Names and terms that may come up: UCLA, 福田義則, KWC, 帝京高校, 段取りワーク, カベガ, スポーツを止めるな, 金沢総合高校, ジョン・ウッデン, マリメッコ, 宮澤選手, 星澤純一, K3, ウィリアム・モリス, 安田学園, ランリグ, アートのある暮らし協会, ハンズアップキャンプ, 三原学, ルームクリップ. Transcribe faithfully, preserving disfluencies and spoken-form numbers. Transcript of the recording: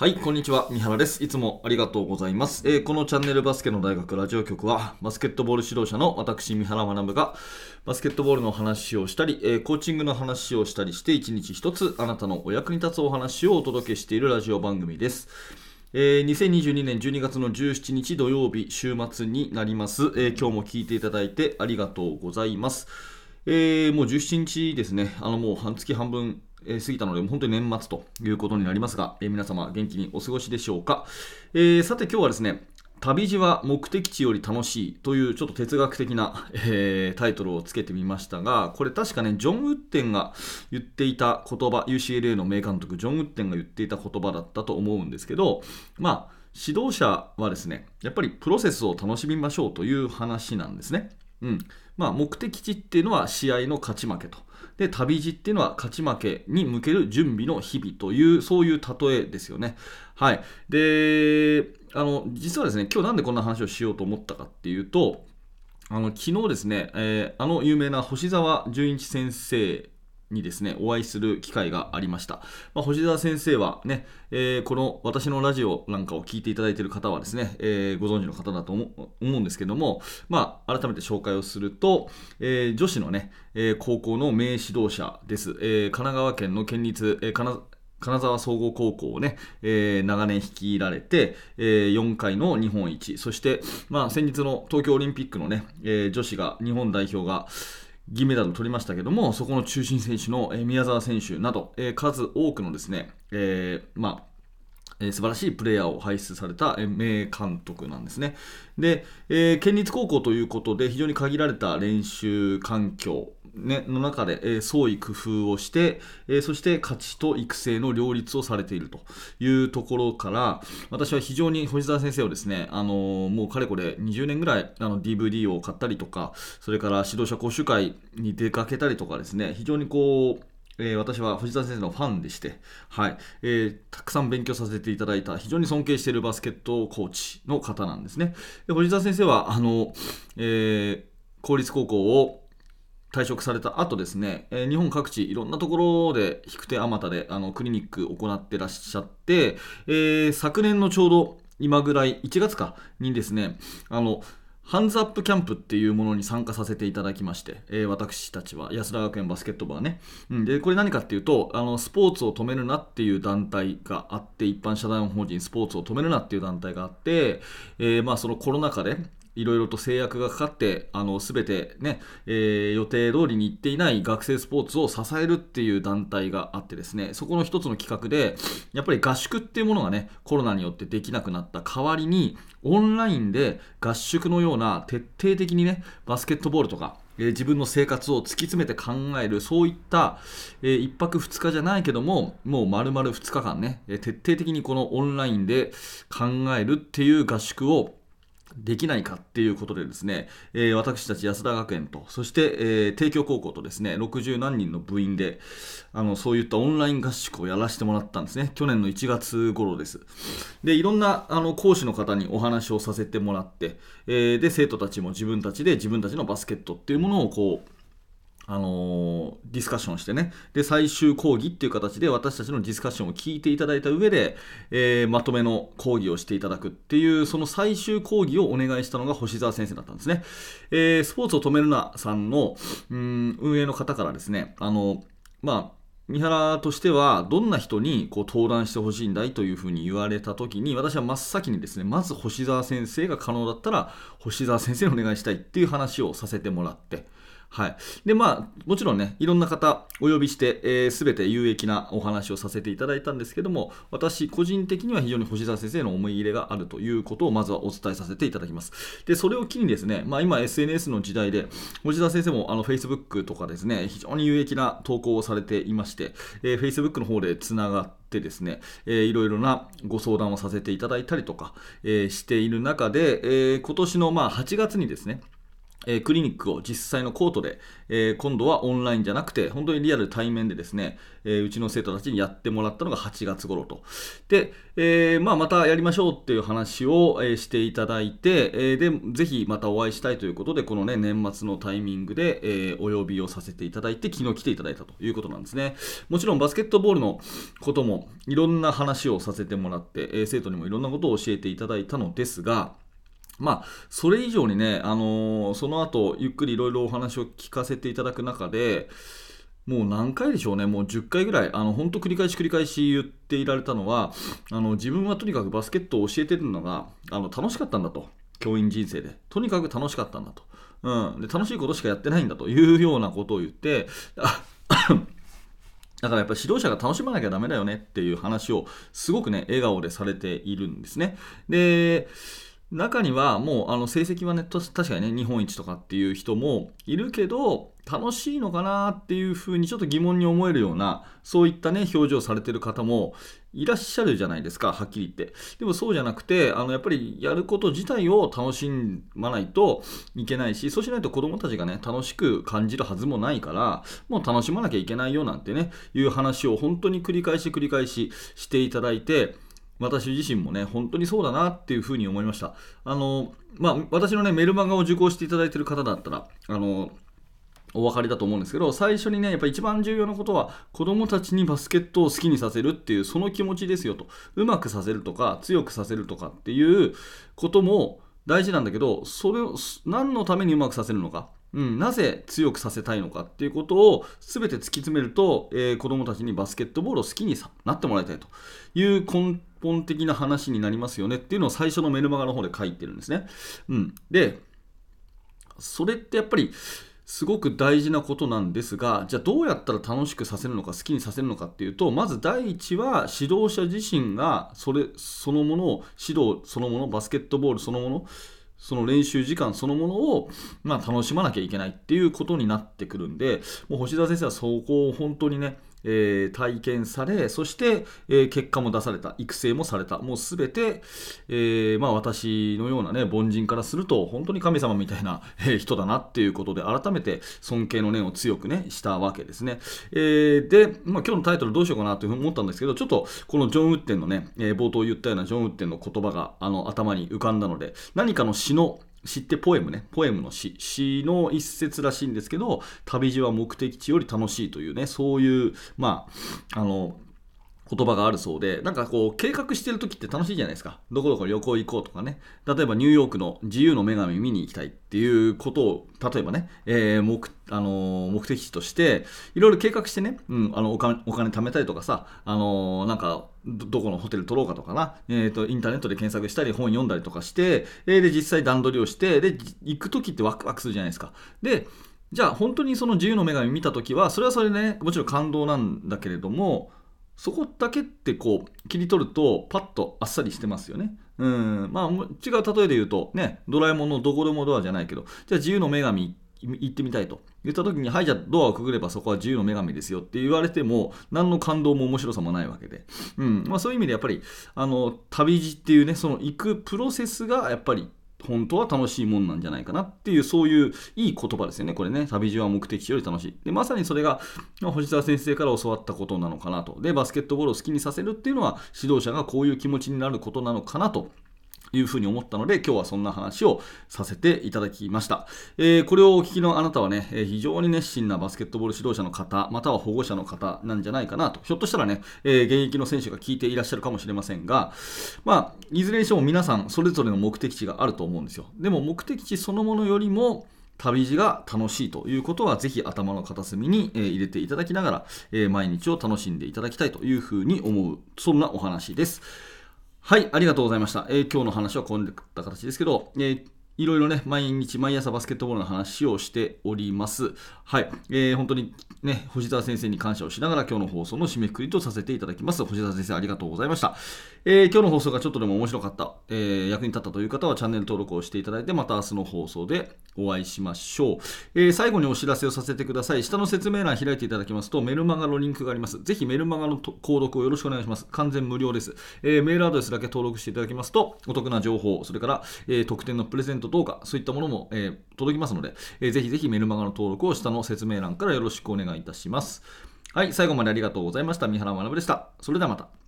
はい、こんにちは。三原です。いつもありがとうございます。えー、このチャンネルバスケの大学ラジオ局は、バスケットボール指導者の私、三原学が、バスケットボールの話をしたり、えー、コーチングの話をしたりして、一日一つあなたのお役に立つお話をお届けしているラジオ番組です。えー、にせんにじゅうにねんじゅうにがつのじゅうしちにち土曜日、週末になります。えー、今日も聞いていただいてありがとうございます。えー、もうじゅうしちにちですね。あの、もう半月半分、えー、過ぎたので本当に年末ということになりますが、えー、皆様元気にお過ごしでしょうか。えー、さて今日はですね、旅路は目的地より楽しいというちょっと哲学的な、えー、タイトルをつけてみましたが、これ確かね、ジョン・ウッテンが言っていた言葉、ユーシーエルエー の名監督ジョン・ウッテンが言っていた言葉だったと思うんですけど、まあ指導者はですね、やっぱりプロセスを楽しみましょうという話なんですね。うん、まあ目的地っていうのは試合の勝ち負けと、で旅路っていうのは勝ち負けに向ける準備の日々という、そういう例えですよね。はい。で、あの実はですね、今日なんでこんな話をしようと思ったかっていうと、あの昨日ですね、えー、あの有名な星沢純一先生にですね、お会いする機会がありました。まあ、星沢先生はね、えー、この私のラジオなんかを聞いていただいている方はですね、えー、ご存知の方だと 思, 思うんですけども、まあ、改めて紹介をすると、えー、女子のね、えー、高校の名指導者です。えー、神奈川県の県立、えー、金金沢総合高校をね、えー、長年率いられて、えー、よんかいの日本一、そして、まあ、先日の東京オリンピックのね、えー、女子が日本代表が銀メダルを取りましたけども、そこの中心選手の宮澤選手など、数多くのですね、えー、まあ素晴らしいプレーヤーを輩出された名監督なんですね。で、えー、県立高校ということで非常に限られた練習環境、ね、の中で、えー、創意工夫をして、えー、そして勝ちと育成の両立をされているというところから、私は非常に星沢先生をですね、あのー、もうかれこれにじゅうねんぐらいあの ディーブイディー を買ったりとか、それから指導者講習会に出かけたりとかですね、非常にこう、えー、私は藤田先生のファンでして、はい、えー、たくさん勉強させていただいた、非常に尊敬しているバスケットコーチの方なんですね。で、藤田先生はあの、えー、公立高校を退職された後ですね、えー、日本各地いろんなところで引く手あまたであのクリニックを行ってらっしゃって、えー、昨年のちょうど今ぐらいいちがつかにですね、あのハンズアップキャンプっていうものに参加させていただきまして、えー、私たちは安田学園バスケット部はね、うん、でこれ何かっていうと、あのスポーツを止めるなっていう団体があって、一般社団法人スポーツを止めるなっていう団体があって、えー、まあそのコロナ禍でいろいろと制約がかかって、あの全てね、えー、予定通りに行っていない学生スポーツを支えるっていう団体があってですね、そこの一つの企画でやっぱり合宿っていうものがね、コロナによってできなくなった代わりに、オンラインで合宿のような徹底的にね、バスケットボールとか、えー、自分の生活を突き詰めて考える、そういった、えー、いっぱくふつかじゃないけども、もう丸々ふつかかんね、えー、徹底的にこのオンラインで考えるっていう合宿をできないかっていうことでですね、えー、私たち安田学園と、そして、えー、帝京高校とですね、ろくじゅうなんにんの部員で、あのそういったオンライン合宿をやらせてもらったんですね。去年のいちがつ頃です。で、いろんなあの講師の方にお話をさせてもらって、えー、で生徒たちも自分たちで自分たちのバスケットっていうものをこう、あのー、ディスカッションしてね、で最終講義っていう形で私たちのディスカッションを聞いていただいた上で、えー、まとめの講義をしていただくっていう、その最終講義をお願いしたのが星沢先生だったんですね。えー、スポーツを止めるなさんのうーん運営の方からですね、あのまあ三原としてはどんな人にこう登壇してほしいんだいというふうに言われたときに、私は真っ先にですね、まず星沢先生が可能だったら星沢先生にお願いしたいっていう話をさせてもらって、はい。で、まあもちろんね、いろんな方お呼びして、えー、全て有益なお話をさせていただいたんですけども、私個人的には非常に星沢先生の思い入れがあるということをまずはお伝えさせていただきます。で、それを機にですね、まあ今 エスエヌエス の時代で、星沢先生もあの Facebook とかですね、非常に有益な投稿をされていまして、えー、Facebook の方でつながってでですね、えー、いろいろなご相談をさせていただいたりとか、えー、している中で、えー、今年のまあはちがつにですね、えー、クリニックを実際のコートで、えー、今度はオンラインじゃなくて本当にリアル対面でですね、えー、うちの生徒たちにやってもらったのがはちがつ頃と。で、えーまあ、またやりましょうっていう話を、えー、していただいて、えー、でぜひまたお会いしたいということでこの、ね、年末のタイミングで、えー、お呼びをさせていただいて昨日来ていただいたということなんですね。もちろんバスケットボールのこともいろんな話をさせてもらって、えー、生徒にもいろんなことを教えていただいたのですが、まあ、それ以上にね、あのー、その後ゆっくりいろいろお話を聞かせていただく中でもう何回でしょうね、もうじゅっかいぐらい、あの本当繰り返し繰り返し言っていられたのは、あの自分はとにかくバスケットを教えてるのがあの楽しかったんだと、教員人生でとにかく楽しかったんだと、うん、で楽しいことしかやってないんだというようなことを言ってだからやっぱり指導者が楽しまなきゃダメだよねっていう話をすごくね笑顔でされているんですね。で中にはもうあの成績はね確かにね日本一とかっていう人もいるけど楽しいのかなっていうふうにちょっと疑問に思えるようなそういったね表情をされている方もいらっしゃるじゃないですか、はっきり言って。でもそうじゃなくてあのやっぱりやること自体を楽しまないといけないし、そうしないと子どもたちがね楽しく感じるはずもないからもう楽しまなきゃいけないよなんてねいう話を本当に繰り返し繰り返ししていただいて、私自身もね本当にそうだなっていうふうに思いました。あの、まあ、私のねメルマガを受講していただいている方だったらあのお分かりだと思うんですけど、最初にねやっぱり一番重要なことは子どもたちにバスケットを好きにさせるっていうその気持ちですよと。うまくさせるとか強くさせるとかっていうことも大事なんだけど、それを何のためにうまくさせるのか、うん、なぜ強くさせたいのかっていうことを全て突き詰めると、えー、子どもたちにバスケットボールを好きにさなってもらいたいという根本的な話になりますよねっていうのを最初のメルマガの方で書いてるんですね、うん、でそれってやっぱりすごく大事なことなんですが、じゃあどうやったら楽しくさせるのか好きにさせるのかっていうと、まず第一は指導者自身がそれそのものを指導そのものバスケットボールそのものその練習時間そのものを、まあ、楽しまなきゃいけないっていうことになってくるんで、もう星田先生はそこを本当にね、えー、体験され、そして、えー、結果も出された、育成もされた、もうすべて、えーまあ、私のようなね凡人からすると本当に神様みたいな人だなっていうことで改めて尊敬の念を強くねしたわけですね、えー、で、まあ、今日のタイトルどうしようかなというふうに思ったんですけど、ちょっとこのジョン・ウッデンのね、えー、冒頭言ったようなジョン・ウッデンの言葉があの頭に浮かんだので、何かの詩の詩ってポエムね、ポエムの詩、詩の一節らしいんですけど、旅路は目的地より楽しいというね、そういう、まあ、あの、言葉があるそうで、なんかこう計画してる時って楽しいじゃないですか。どこどこ旅行行こうとかね、例えばニューヨークの自由の女神見に行きたいっていうことを例えばね、えー、目、あのー、目的地としていろいろ計画してね、うん、あのお金、お金貯めたりとかさ、あのー、なんか ど, どこのホテル取ろうかとかな、えーと、インターネットで検索したり本読んだりとかして、えー、で実際段取りをして、で行く時ってワクワクするじゃないですか。でじゃあ本当にその自由の女神見た時はそれはそれでねもちろん感動なんだけれども、そこだけってこう切り取るとパッとあっさりしてますよね。うん、まあ違う例えで言うとね、ドラえもんのどこでもドアじゃないけど、じゃあ自由の女神行ってみたいと言った時に、はいじゃあドアをくぐればそこは自由の女神ですよって言われても何の感動も面白さもないわけで、うん、まあそういう意味でやっぱりあの旅路っていうね、その行くプロセスがやっぱり本当は楽しいもんなんじゃないかなっていう、そういういい言葉ですよねこれね。旅路は目的地より楽しいで、まさにそれが星澤先生から教わったことなのかなと。でバスケットボールを好きにさせるっていうのは指導者がこういう気持ちになることなのかなというふうに思ったので、今日はそんな話をさせていただきました、えー、これをお聞きのあなたはね、えー、非常に熱心なバスケットボール指導者の方または保護者の方なんじゃないかなと、ひょっとしたらね、えー、現役の選手が聞いていらっしゃるかもしれませんが、まあいずれにしても皆さんそれぞれの目的地があると思うんですよ。でも目的地そのものよりも旅路が楽しいということはぜひ頭の片隅に入れていただきながら、えー、毎日を楽しんでいただきたいというふうに思う、そんなお話です。はい、ありがとうございました、えー、今日の話はこんな形ですけど、えー、いろいろね毎日毎朝バスケットボールの話をしております。はい、えー、本当にね星澤先生に感謝をしながら今日の放送の締めくくりとさせていただきます。星澤先生ありがとうございました、えー、今日の放送がちょっとでも面白かった、えー、役に立ったという方はチャンネル登録をしていただいて、また明日の放送でお会いしましょう、えー、最後にお知らせをさせてください。下の説明欄開いていただきますとメルマガのリンクがあります。ぜひメルマガの購読をよろしくお願いします。完全無料です、えー、メールアドレスだけ登録していただきますとお得な情報、それから、えー、特典のプレゼント動画、そういったものも、えー、届きますので、えー、ぜひぜひメルマガの登録を下の説明欄からよろしくお願いいたします。はい、最後までありがとうございました。三原学でした。それではまた。